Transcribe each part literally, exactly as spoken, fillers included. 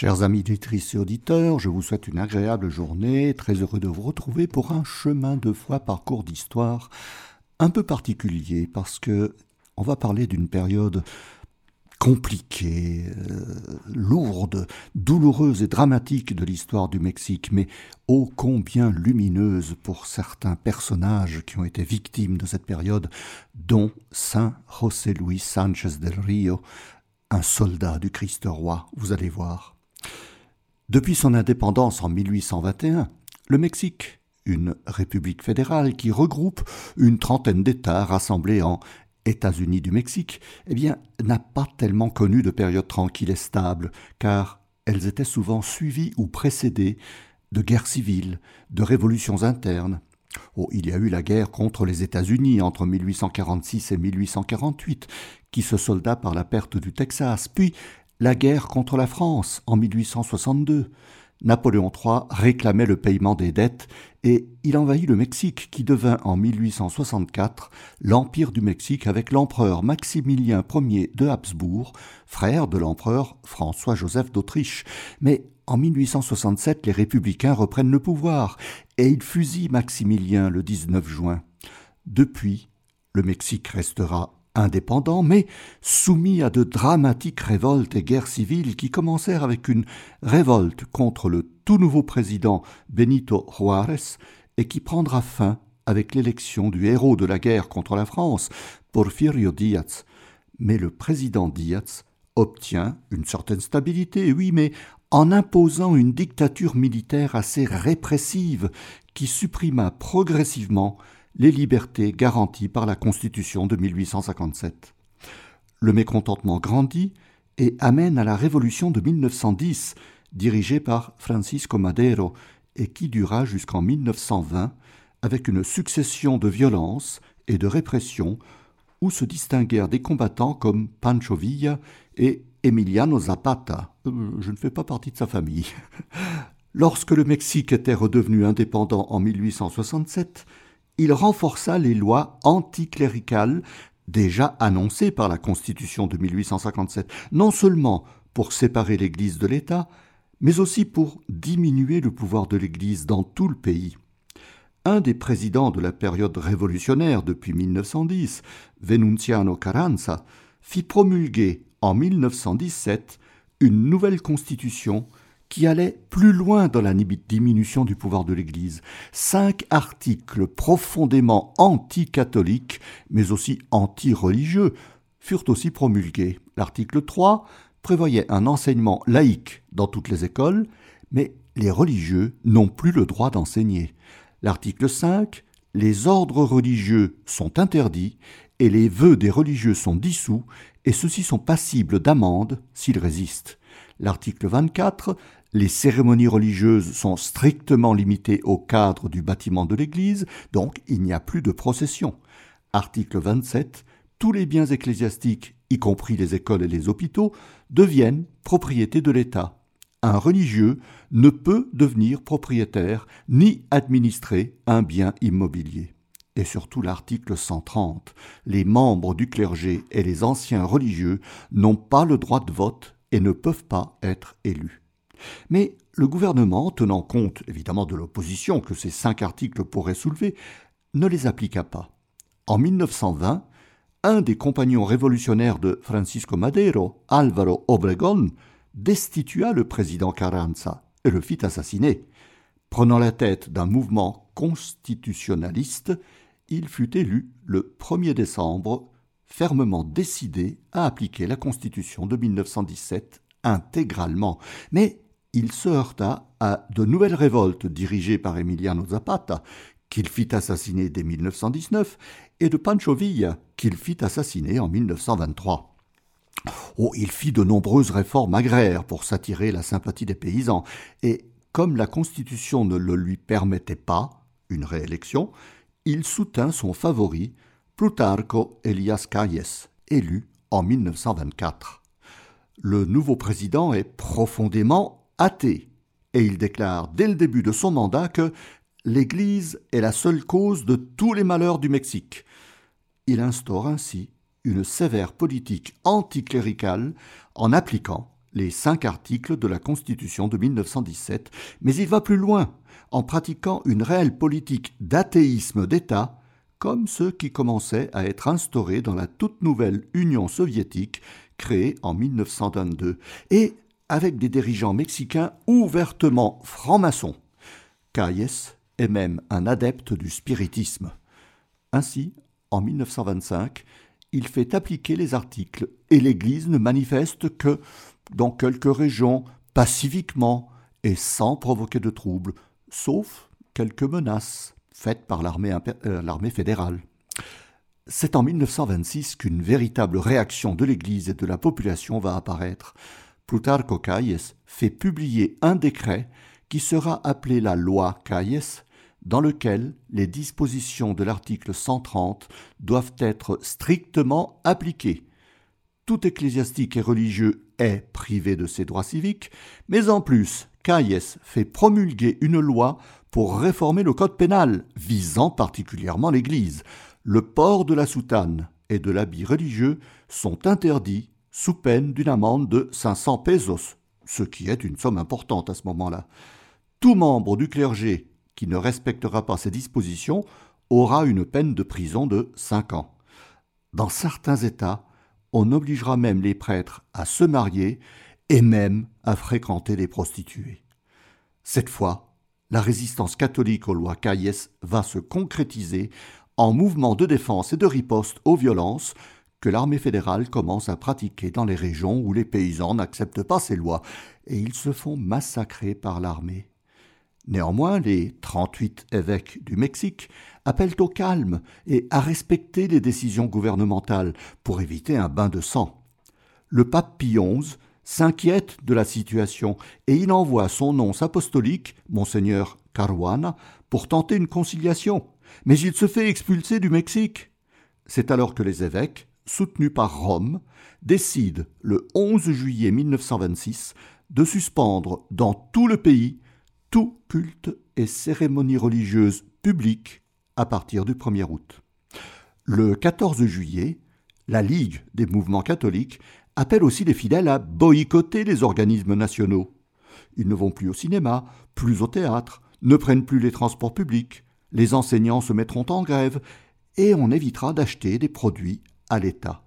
Chers amis lectrices et auditeurs, je vous souhaite une agréable journée, très heureux de vous retrouver pour un chemin de foi parcours d'histoire un peu particulier parce que on va parler d'une période compliquée, euh, lourde, douloureuse et dramatique de l'histoire du Mexique, mais ô combien lumineuse pour certains personnages qui ont été victimes de cette période, dont Saint José Luis Sánchez del Rio, un soldat du Christ-Roi, vous allez voir. Depuis son indépendance en mille huit cent vingt et un, le Mexique, une république fédérale qui regroupe une trentaine d'États rassemblés en États-Unis du Mexique, eh bien, n'a pas tellement connu de période tranquille et stable, car elles étaient souvent suivies ou précédées de guerres civiles, de révolutions internes. Oh, il y a eu la guerre contre les États-Unis entre mille huit cent quarante-six et mille huit cent quarante-huit, qui se solda par la perte du Texas, puis la guerre contre la France en mille huit cent soixante-deux. Napoléon trois réclamait le paiement des dettes et il envahit le Mexique qui devint en mille huit cent soixante-quatre l'Empire du Mexique avec l'empereur Maximilien Ier de Habsbourg, frère de l'empereur François-Joseph d'Autriche. Mais en mille huit cent soixante-sept, les républicains reprennent le pouvoir et ils fusillent Maximilien le dix-neuf juin. Depuis, le Mexique restera indépendant, mais soumis à de dramatiques révoltes et guerres civiles qui commencèrent avec une révolte contre le tout nouveau président Benito Juárez et qui prendra fin avec l'élection du héros de la guerre contre la France, Porfirio Díaz. Mais le président Díaz obtient une certaine stabilité, oui, mais en imposant une dictature militaire assez répressive qui supprima progressivement les libertés garanties par la Constitution de mille huit cent cinquante-sept. Le mécontentement grandit et amène à la révolution de mille neuf cent dix, dirigée par Francisco Madero, et qui dura jusqu'en mille neuf cent vingt, avec une succession de violences et de répressions, où se distinguèrent des combattants comme Pancho Villa et Emiliano Zapata. Euh, je ne fais pas partie de sa famille. Lorsque le Mexique était redevenu indépendant en mille huit cent soixante-sept, il renforça les lois anticléricales déjà annoncées par la Constitution de mille huit cent cinquante-sept, non seulement pour séparer l'Église de l'État, mais aussi pour diminuer le pouvoir de l'Église dans tout le pays. Un des présidents de la période révolutionnaire depuis mille neuf cent dix, Venustiano Carranza, fit promulguer en mille neuf cent dix-sept une nouvelle Constitution qui allait plus loin dans la diminution du pouvoir de l'Église. Cinq articles profondément anticatholiques, mais aussi anti-religieux, furent aussi promulgués. L'article trois prévoyait un enseignement laïque dans toutes les écoles, mais les religieux n'ont plus le droit d'enseigner. L'article cinq, les ordres religieux sont interdits et les vœux des religieux sont dissous et ceux-ci sont passibles d'amende s'ils résistent. L'article vingt-quatre, les cérémonies religieuses sont strictement limitées au cadre du bâtiment de l'Église, donc il n'y a plus de procession. Article vingt-sept, tous les biens ecclésiastiques, y compris les écoles et les hôpitaux, deviennent propriété de l'État. Un religieux ne peut devenir propriétaire ni administrer un bien immobilier. Et surtout l'article cent trente, les membres du clergé et les anciens religieux n'ont pas le droit de vote et ne peuvent pas être élus. Mais le gouvernement, tenant compte évidemment de l'opposition que ces cinq articles pourraient soulever, ne les appliqua pas. En mille neuf cent vingt, un des compagnons révolutionnaires de Francisco Madero, Álvaro Obregón, destitua le président Carranza et le fit assassiner. Prenant la tête d'un mouvement constitutionnaliste, il fut élu le premier décembre, fermement décidé à appliquer la Constitution de mille neuf cent dix-sept intégralement. Mais il se heurta à de nouvelles révoltes dirigées par Emiliano Zapata, qu'il fit assassiner dès mille neuf cent dix-neuf, et de Pancho Villa, qu'il fit assassiner en mille neuf cent vingt-trois. Oh, il fit de nombreuses réformes agraires pour s'attirer la sympathie des paysans, et comme la Constitution ne le lui permettait pas, une réélection, il soutint son favori, Plutarco Elias Calles, élu en mille neuf cent vingt-quatre. Le nouveau président est profondément athée et il déclare dès le début de son mandat que l'Église est la seule cause de tous les malheurs du Mexique. Il instaure ainsi une sévère politique anticléricale en appliquant les cinq articles de la Constitution de mille neuf cent dix-sept, mais il va plus loin en pratiquant une réelle politique d'athéisme d'État, comme ceux qui commençaient à être instaurés dans la toute nouvelle Union soviétique créée en mille neuf cent vingt-deux, et avec des dirigeants mexicains ouvertement francs-maçons. Calles est même un adepte du spiritisme. Ainsi, en mille neuf cent vingt-cinq, il fait appliquer les articles et l'Église ne manifeste que dans quelques régions, pacifiquement et sans provoquer de troubles, sauf quelques menaces faites par l'armée, impé- euh, l'armée fédérale. C'est en mille neuf cent vingt-six qu'une véritable réaction de l'Église et de la population va apparaître. Plutarco Calles fait publier un décret qui sera appelé la loi Calles, dans lequel les dispositions de l'article cent trente doivent être strictement appliquées. Tout ecclésiastique et religieux est privé de ses droits civiques, mais en plus, Calles fait promulguer une loi pour réformer le code pénal, visant particulièrement l'Église. Le port de la soutane et de l'habit religieux sont interdits sous peine d'une amende de cinq cents pesos, ce qui est une somme importante à ce moment-là. Tout membre du clergé qui ne respectera pas ces dispositions aura une peine de prison de cinq ans. Dans certains États, on obligera même les prêtres à se marier et même à fréquenter les prostituées. Cette fois, la résistance catholique aux lois Calles va se concrétiser en mouvement de défense et de riposte aux violences que l'armée fédérale commence à pratiquer dans les régions où les paysans n'acceptent pas ces lois et ils se font massacrer par l'armée. Néanmoins, les trente-huit évêques du Mexique appellent au calme et à respecter les décisions gouvernementales pour éviter un bain de sang. Le pape Pie onze s'inquiète de la situation et il envoie son nonce apostolique, Monseigneur Caruana, pour tenter une conciliation. Mais il se fait expulser du Mexique. C'est alors que les évêques, soutenus par Rome, décident le onze juillet mille neuf cent vingt-six de suspendre dans tout le pays tout culte et cérémonie religieuse publique à partir du premier août. Le quatorze juillet, la Ligue des mouvements catholiques appelle aussi les fidèles à boycotter les organismes nationaux. Ils ne vont plus au cinéma, plus au théâtre, ne prennent plus les transports publics, les enseignants se mettront en grève et on évitera d'acheter des produits à l'État.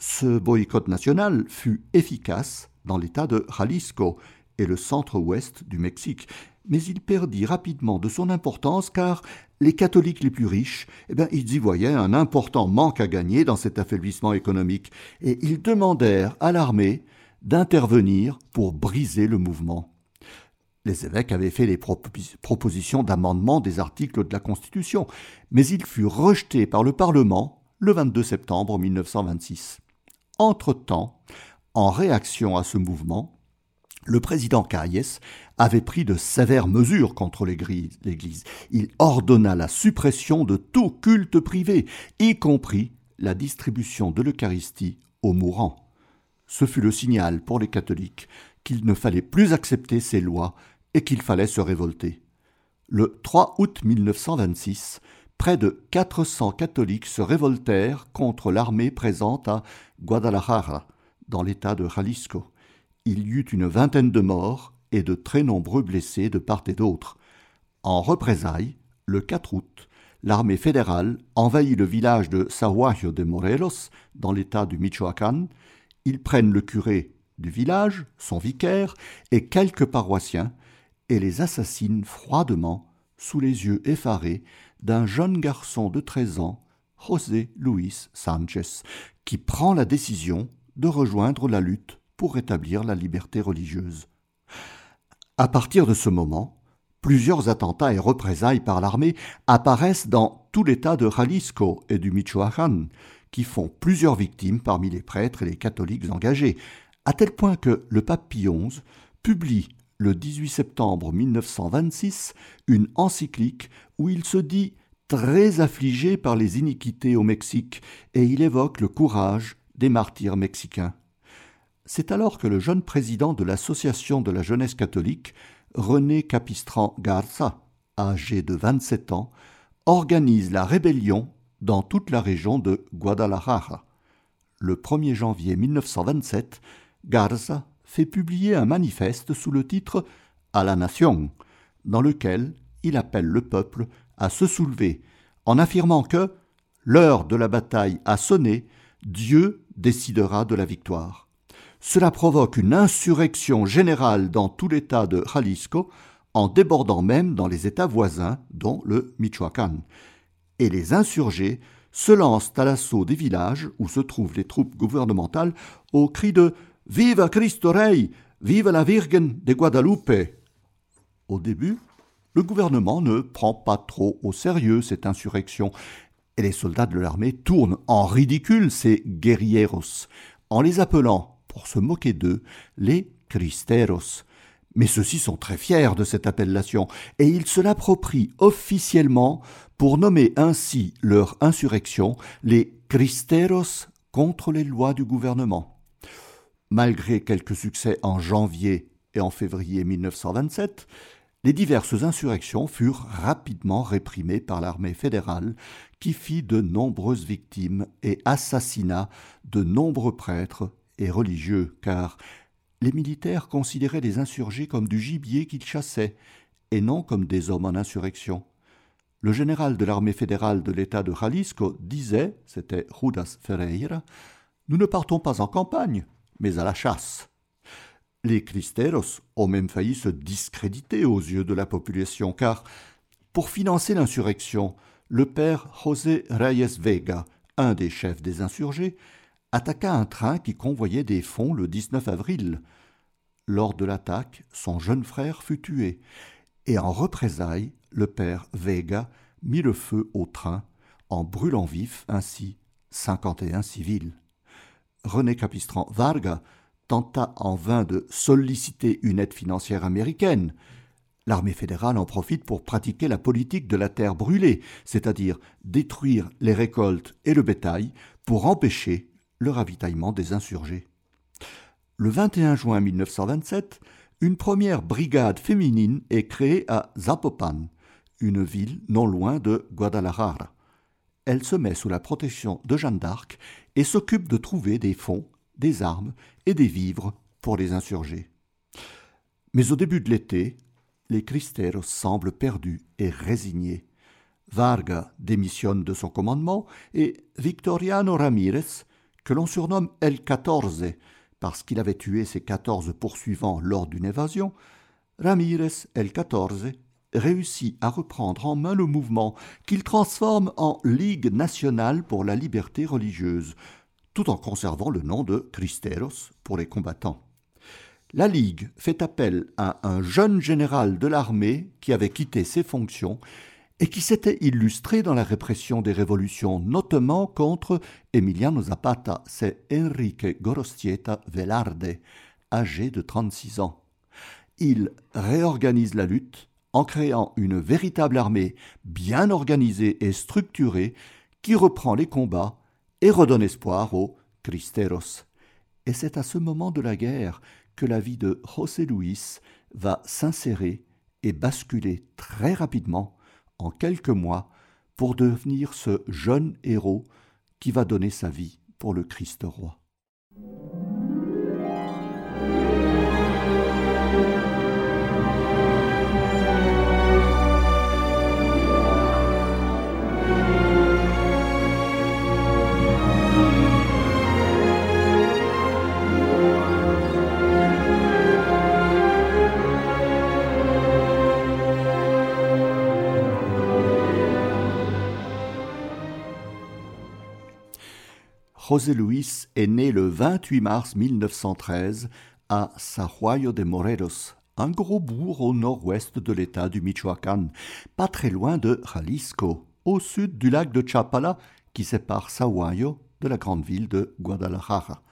Ce boycott national fut efficace dans l'État de Jalisco et le centre-ouest du Mexique. Mais il perdit rapidement de son importance car les catholiques les plus riches, eh bien, ils y voyaient un important manque à gagner dans cet affaiblissement économique et ils demandèrent à l'armée d'intervenir pour briser le mouvement. Les évêques avaient fait les propos- propositions d'amendement des articles de la Constitution, mais ils furent rejetés par le Parlement le vingt-deux septembre mille neuf cent vingt-six. Entre-temps, en réaction à ce mouvement, le président Calles avait pris de sévères mesures contre l'Église. Il ordonna la suppression de tout culte privé, y compris la distribution de l'Eucharistie aux mourants. Ce fut le signal pour les catholiques qu'il ne fallait plus accepter ces lois et qu'il fallait se révolter. Le trois août mille neuf cent vingt-six, près de quatre cents catholiques se révoltèrent contre l'armée présente à Guadalajara, dans l'État de Jalisco. Il y eut une vingtaine de morts et de très nombreux blessés de part et d'autre. En représailles, le quatre août, l'armée fédérale envahit le village de Sahuayo de Morelos, dans l'État du Michoacán. Ils prennent le curé du village, son vicaire et quelques paroissiens et les assassinent froidement sous les yeux effarés d'un jeune garçon de treize ans, José Luis Sánchez, qui prend la décision de rejoindre la lutte pour rétablir la liberté religieuse. À partir de ce moment, plusieurs attentats et représailles par l'armée apparaissent dans tout l'État de Jalisco et du Michoacán, qui font plusieurs victimes parmi les prêtres et les catholiques engagés, à tel point que le pape Pie onze publie le dix-huit septembre mille neuf cent vingt-six une encyclique où il se dit très affligé par les iniquités au Mexique et il évoque le courage des martyrs mexicains. C'est alors que le jeune président de l'Association de la jeunesse catholique, René Capistran Garza, âgé de vingt-sept ans, organise la rébellion dans toute la région de Guadalajara. Le premier janvier mille neuf cent vingt-sept, Garza fait publier un manifeste sous le titre « À la nation », dans lequel il appelle le peuple à se soulever, en affirmant que « l'heure de la bataille a sonné, Dieu décidera de la victoire ». Cela provoque une insurrection générale dans tout l'État de Jalisco, en débordant même dans les États voisins, dont le Michoacán. Et les insurgés se lancent à l'assaut des villages où se trouvent les troupes gouvernementales au cri de « Viva Cristo Rey! Viva la Virgen de Guadalupe !» Au début, le gouvernement ne prend pas trop au sérieux cette insurrection et les soldats de l'armée tournent en ridicule ces « guerrilleros » en les appelant, pour se moquer d'eux, les « Cristeros ». Mais ceux-ci sont très fiers de cette appellation et ils se l'approprient officiellement pour nommer ainsi leur insurrection les Cristeros contre les lois du gouvernement. Malgré quelques succès en janvier et en février mille neuf cent vingt-sept, les diverses insurrections furent rapidement réprimées par l'armée fédérale qui fit de nombreuses victimes et assassina de nombreux prêtres et religieux car les militaires considéraient les insurgés comme du gibier qu'ils chassaient, et non comme des hommes en insurrection. Le général de l'armée fédérale de l'État de Jalisco disait, c'était Judas Ferreira, « Nous ne partons pas en campagne, mais à la chasse ». Les Cristeros ont même failli se discréditer aux yeux de la population, car pour financer l'insurrection, le père José Reyes Vega, un des chefs des insurgés, attaqua un train qui convoyait des fonds le dix-neuf avril. Lors de l'attaque, son jeune frère fut tué, et en représailles, le père Vega mit le feu au train, en brûlant vif ainsi cinquante et un civils. René Capistran Garza tenta en vain de solliciter une aide financière américaine. L'armée fédérale en profite pour pratiquer la politique de la terre brûlée, c'est-à-dire détruire les récoltes et le bétail pour empêcher le ravitaillement des insurgés. Le vingt et un juin mille neuf cent vingt-sept, une première brigade féminine est créée à Zapopan, une ville non loin de Guadalajara. Elle se met sous la protection de Jeanne d'Arc et s'occupe de trouver des fonds, des armes et des vivres pour les insurgés. Mais au début de l'été, les Cristeros semblent perdus et résignés. Vargas démissionne de son commandement et Victoriano Ramirez, que l'on surnomme El quatorze parce qu'il avait tué ses quatorze poursuivants lors d'une évasion, Ramírez El quatorze réussit à reprendre en main le mouvement qu'il transforme en Ligue nationale pour la liberté religieuse, tout en conservant le nom de Cristeros pour les combattants. La Ligue fait appel à un jeune général de l'armée qui avait quitté ses fonctions et qui s'était illustré dans la répression des révolutions, notamment contre Emiliano Zapata, c'est Enrique Gorostieta Velarde, âgé de trente-six ans. Il réorganise la lutte en créant une véritable armée bien organisée et structurée qui reprend les combats et redonne espoir aux Cristeros. Et c'est à ce moment de la guerre que la vie de José Luis va s'insérer et basculer très rapidement en quelques mois, pour devenir ce jeune héros qui va donner sa vie pour le Christ-Roi. José Luis est né le vingt-huit mars mille neuf cent treize à Sahuayo de Morelos, un gros bourg au nord-ouest de l'État du Michoacán, pas très loin de Jalisco, au sud du lac de Chapala qui sépare Sahuayo de la grande ville de Guadalajara.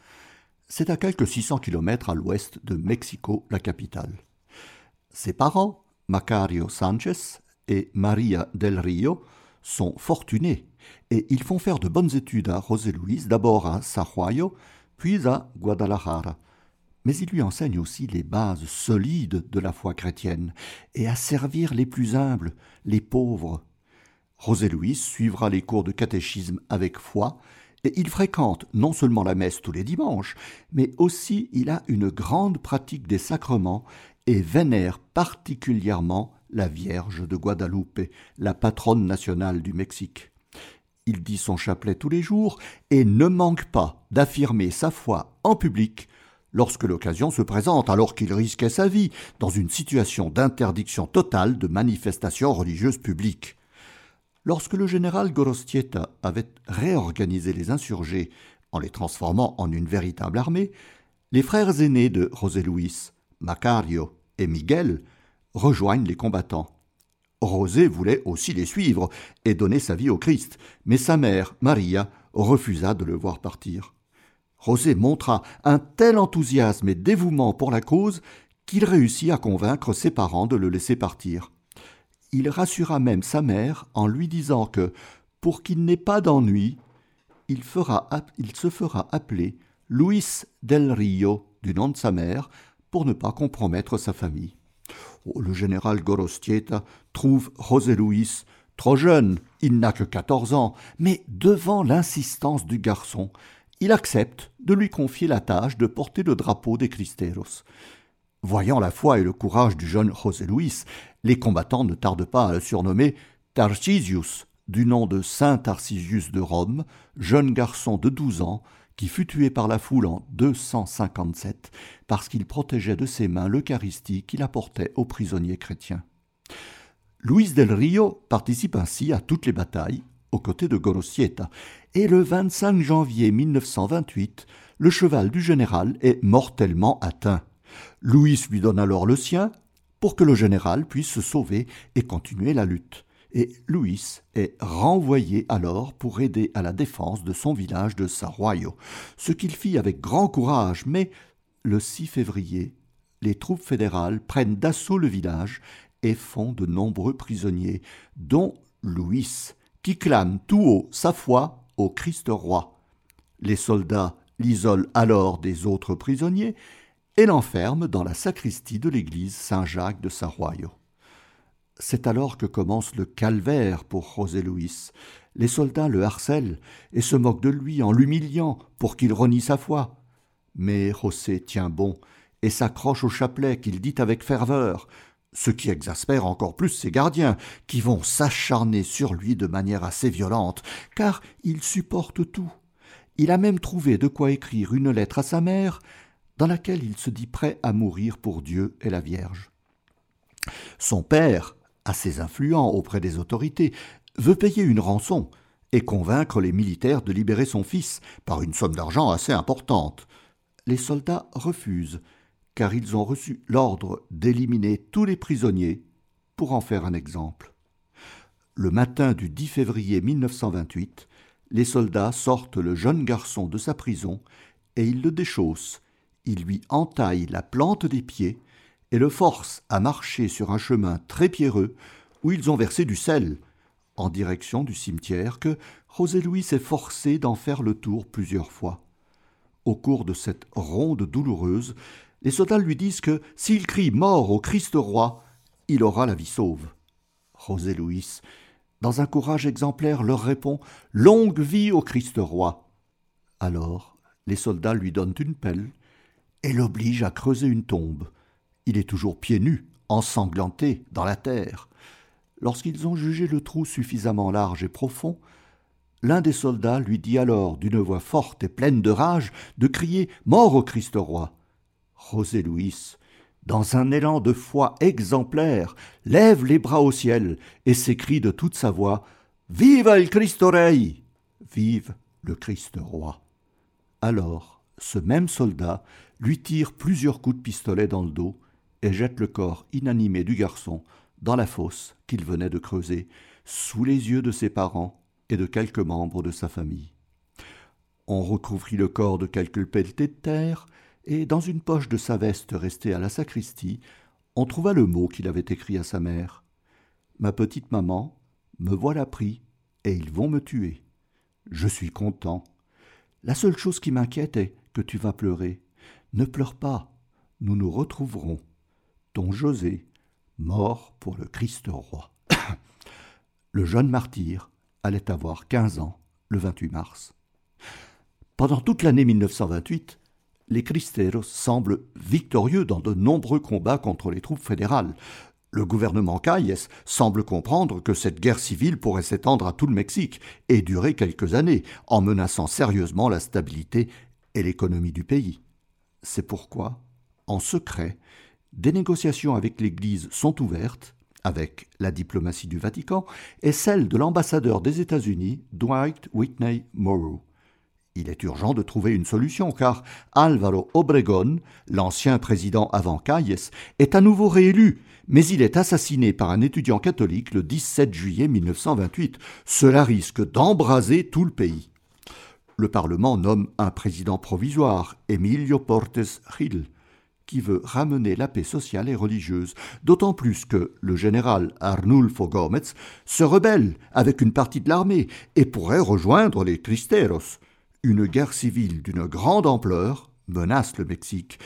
C'est à quelques six cents kilomètres à l'ouest de Mexico, la capitale. Ses parents, Macario Sánchez et María del Río, sont fortunés et ils font faire de bonnes études à José Luis, d'abord à Sahuayo, puis à Guadalajara. Mais il lui enseigne aussi les bases solides de la foi chrétienne et à servir les plus humbles, les pauvres. José Luis suivra les cours de catéchisme avec foi Et il fréquente non seulement la messe tous les dimanches, mais aussi il a une grande pratique des sacrements et vénère particulièrement la Vierge de Guadalupe, la patronne nationale du Mexique. Il dit son chapelet tous les jours et ne manque pas d'affirmer sa foi en public lorsque l'occasion se présente, alors qu'il risquait sa vie dans une situation d'interdiction totale de manifestations religieuses publiques. Lorsque le général Gorostieta avait réorganisé les insurgés en les transformant en une véritable armée, les frères aînés de José Luis, Macario et Miguel, rejoignent les combattants. José voulait aussi les suivre et donner sa vie au Christ, mais sa mère, Maria, refusa de le voir partir. José montra un tel enthousiasme et dévouement pour la cause qu'il réussit à convaincre ses parents de le laisser partir. Il rassura même sa mère en lui disant que, pour qu'il n'ait pas d'ennui, il, fera, il se fera appeler Luis del Rio, du nom de sa mère, pour ne pas compromettre sa famille. Le général Gorostieta trouve José Luis trop jeune, il n'a que quatorze ans, mais devant l'insistance du garçon, il accepte de lui confier la tâche de porter le drapeau des Cristeros. Voyant la foi et le courage du jeune José Luis, les combattants ne tardent pas à le surnommer Tarcisius, du nom de Saint Tarcisius de Rome, jeune garçon de douze ans, qui fut tué par la foule en deux cent cinquante-sept parce qu'il protégeait de ses mains l'Eucharistie qu'il apportait aux prisonniers chrétiens. Luis del Rio participe ainsi à toutes les batailles, aux côtés de Gorostieta, et le vingt-cinq janvier mille neuf cent vingt-huit, le cheval du général est mortellement atteint. Luis lui donne alors le sien pour que le général puisse se sauver et continuer la lutte. Et Luis est renvoyé alors pour aider à la défense de son village de Sahuayo, ce qu'il fit avec grand courage, mais le six février, les troupes fédérales prennent d'assaut le village et font de nombreux prisonniers, dont Luis, qui clame tout haut sa foi au Christ-Roi. Les soldats l'isolent alors des autres prisonniers et l'enferment dans la sacristie de l'église Saint-Jacques de Sahuayo. C'est alors que commence le calvaire pour José Luis. Les soldats le harcèlent et se moquent de lui en l'humiliant pour qu'il renie sa foi. Mais José tient bon et s'accroche au chapelet qu'il dit avec ferveur, ce qui exaspère encore plus ses gardiens, qui vont s'acharner sur lui de manière assez violente, car il supporte tout. Il a même trouvé de quoi écrire une lettre à sa mère, dans laquelle il se dit prêt à mourir pour Dieu et la Vierge. Son père, assez influent auprès des autorités, veut payer une rançon et convaincre les militaires de libérer son fils par une somme d'argent assez importante. Les soldats refusent, car ils ont reçu l'ordre d'éliminer tous les prisonniers pour en faire un exemple. Le matin du dix février mille neuf cent vingt-huit, les soldats sortent le jeune garçon de sa prison et ils le déchaussent. Ils lui entaillent la plante des pieds et le forcent à marcher sur un chemin très pierreux où ils ont versé du sel, en direction du cimetière que José Luis est forcé d'en faire le tour plusieurs fois. Au cours de cette ronde douloureuse, les soldats lui disent que s'il crie mort au Christ-Roi, il aura la vie sauve. José Luis, dans un courage exemplaire, leur répond « Longue vie au Christ-Roi ». Alors, les soldats lui donnent une pelle et l'obligent à creuser une tombe. Il est toujours pieds nus, ensanglanté, dans la terre. Lorsqu'ils ont jugé le trou suffisamment large et profond, l'un des soldats lui dit alors, d'une voix forte et pleine de rage, de crier « Mort au Christ-Roi ». José Luis, dans un élan de foi exemplaire, lève les bras au ciel et s'écrie de toute sa voix « Viva el Cristo Rey !» Vive le Christ-Roi ! Alors, ce même soldat lui tire plusieurs coups de pistolet dans le dos et jette le corps inanimé du garçon dans la fosse qu'il venait de creuser, sous les yeux de ses parents et de quelques membres de sa famille. On recouvrit le corps de quelques pelletées de terre, et dans une poche de sa veste restée à la sacristie, on trouva le mot qu'il avait écrit à sa mère. « Ma petite maman, me voilà pris, et ils vont me tuer. Je suis content. La seule chose qui m'inquiète est que tu vas pleurer. Ne pleure pas, nous nous retrouverons. Ton José, mort pour le Christ-Roi. » Le jeune martyr allait avoir quinze ans le vingt-huit mars. Pendant toute l'année mille neuf cent vingt-huit, les Cristeros semblent victorieux dans de nombreux combats contre les troupes fédérales. Le gouvernement Calles semble comprendre que cette guerre civile pourrait s'étendre à tout le Mexique et durer quelques années, en menaçant sérieusement la stabilité et l'économie du pays. C'est pourquoi, en secret, des négociations avec l'Église sont ouvertes, avec la diplomatie du Vatican et celle de l'ambassadeur des États-Unis, Dwight Whitney Morrow. Il est urgent de trouver une solution car Álvaro Obregón, l'ancien président avant Calles, est à nouveau réélu, mais il est assassiné par un étudiant catholique le dix-sept juillet mille neuf cent vingt-huit. Cela risque d'embraser tout le pays. Le Parlement nomme un président provisoire, Emilio Portes Gil, qui veut ramener la paix sociale et religieuse, d'autant plus que le général Arnulfo Gómez se rebelle avec une partie de l'armée et pourrait rejoindre les Cristeros. Une guerre civile d'une grande ampleur menace le Mexique,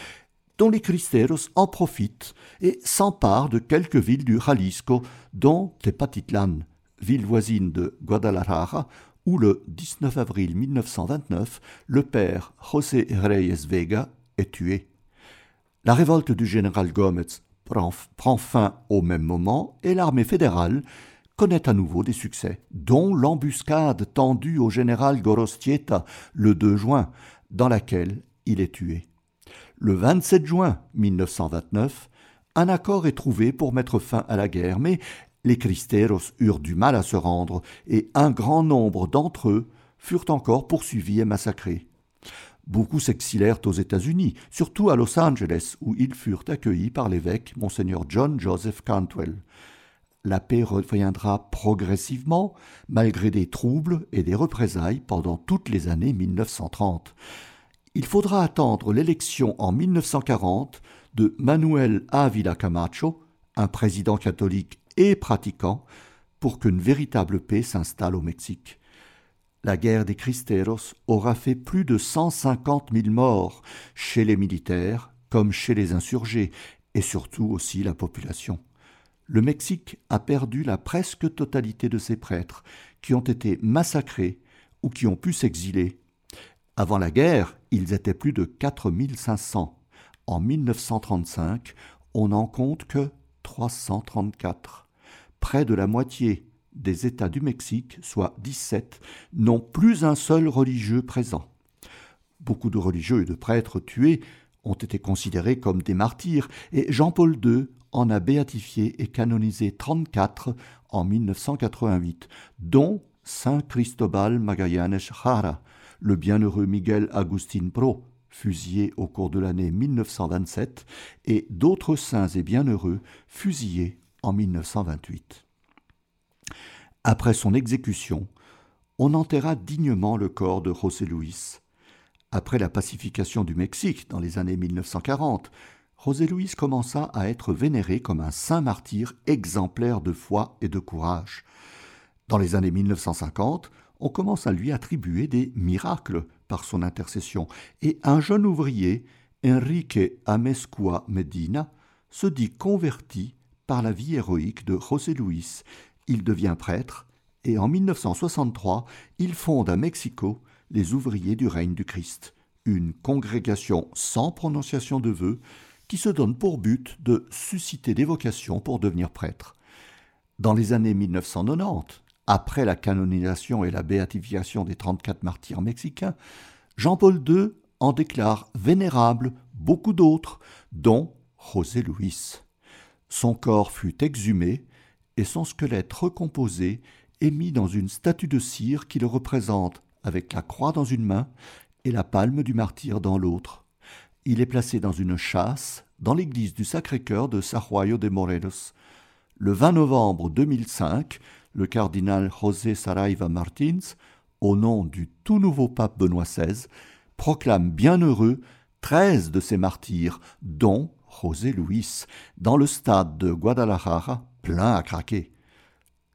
dont les Cristeros en profitent et s'emparent de quelques villes du Jalisco, dont Tepatitlán, ville voisine de Guadalajara, où le dix-neuf avril mille neuf cent vingt-neuf, le père José Reyes Vega est tué. La révolte du général Gómez prend, prend fin au même moment et l'armée fédérale connaît à nouveau des succès, dont l'embuscade tendue au général Gorostieta le deux juin, dans laquelle il est tué. Le vingt-sept juin mille neuf cent vingt-neuf, un accord est trouvé pour mettre fin à la guerre, mais les Cristeros eurent du mal à se rendre et un grand nombre d'entre eux furent encore poursuivis et massacrés. Beaucoup s'exilèrent aux États-Unis, surtout à Los Angeles, où ils furent accueillis par l'évêque Monseigneur John Joseph Cantwell. La paix reviendra progressivement, malgré des troubles et des représailles pendant toutes les années mille neuf cent trente. Il faudra attendre l'élection en mille neuf cent quarante de Manuel Ávila Camacho, un président catholique et pratiquant, pour qu'une véritable paix s'installe au Mexique. La guerre des Cristeros aura fait plus de cent cinquante mille morts, chez les militaires comme chez les insurgés, et surtout aussi la population. Le Mexique a perdu la presque totalité de ses prêtres, qui ont été massacrés ou qui ont pu s'exiler. Avant la guerre, ils étaient plus de quatre mille cinq cents. En mille neuf cent trente-cinq, on n'en compte que trois cent trente-quatre. Près de la moitié des États du Mexique, soit dix-sept, n'ont plus un seul religieux présent. Beaucoup de religieux et de prêtres tués ont été considérés comme des martyrs, et Jean-Paul deux en a béatifié et canonisé trente-quatre en mille neuf cent quatre-vingt-huit, dont Saint Cristobal Magallanes Jara, le bienheureux Miguel Agustín Pro, fusillé au cours de l'année mille neuf cent vingt-sept, et d'autres saints et bienheureux fusillés en mille neuf cent vingt-huit. Après son exécution, on enterra dignement le corps de José Luis. Après la pacification du Mexique dans les années mille neuf cent quarante, José Luis commença à être vénéré comme un saint martyr exemplaire de foi et de courage. Dans les années mille neuf cent cinquante, on commence à lui attribuer des miracles par son intercession, et un jeune ouvrier, Enrique Amezcua Medina, se dit converti par la vie héroïque de José Luis. Il devient prêtre, et en mille neuf cent soixante-trois, il fonde à Mexico les Ouvriers du Règne du Christ, une congrégation sans prononciation de vœux qui se donne pour but de susciter des vocations pour devenir prêtre. Dans les années mille neuf cent quatre-vingt-dix, après la canonisation et la béatification des trente-quatre martyrs mexicains, Jean-Paul deux en déclare vénérables beaucoup d'autres, dont José Luis. Son corps fut exhumé et son squelette recomposé est mis dans une statue de cire qui le représente avec la croix dans une main et la palme du martyr dans l'autre. Il est placé dans une châsse dans l'église du Sacré-Cœur de Sahuayo de Morelos. Le vingt novembre deux mille cinq, le cardinal José Saraiva Martins, au nom du tout nouveau pape Benoît seize, proclame bienheureux treize de ses martyrs, dont José Luis, dans le stade de Guadalajara, plein à craquer.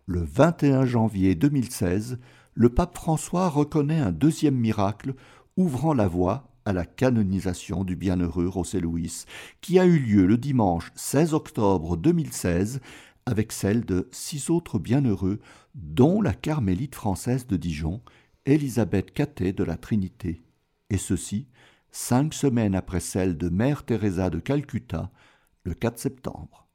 Le vingt et un janvier deux mille seize, le pape François reconnaît un deuxième miracle, ouvrant la voie à la canonisation du bienheureux José Luis, qui a eu lieu le dimanche seize octobre deux mille seize, avec celle de six autres bienheureux, dont la carmélite française de Dijon Élisabeth Catet de la Trinité, et ceci cinq semaines après celle de Mère Teresa de Calcutta, le quatre septembre.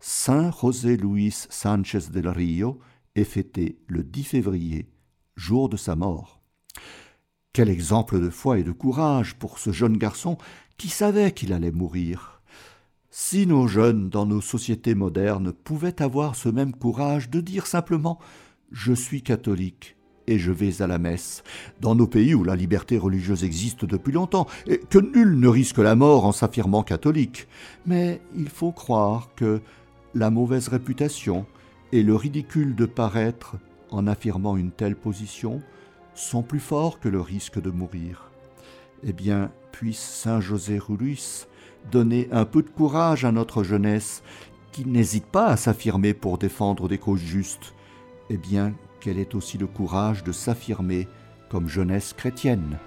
Saint José Luis Sánchez del Rio est fêté le dix février, jour de sa mort. Quel exemple de foi et de courage pour ce jeune garçon qui savait qu'il allait mourir. Si nos jeunes dans nos sociétés modernes pouvaient avoir ce même courage de dire simplement « Je suis catholique et je vais à la messe », dans nos pays où la liberté religieuse existe depuis longtemps et que nul ne risque la mort en s'affirmant catholique. Mais il faut croire que la mauvaise réputation et le ridicule de paraître en affirmant une telle position sont plus forts que le risque de mourir. Eh bien, puisse Saint José Luis donner un peu de courage à notre jeunesse, qui n'hésite pas à s'affirmer pour défendre des causes justes, eh bien, qu'elle ait aussi le courage de s'affirmer comme jeunesse chrétienne.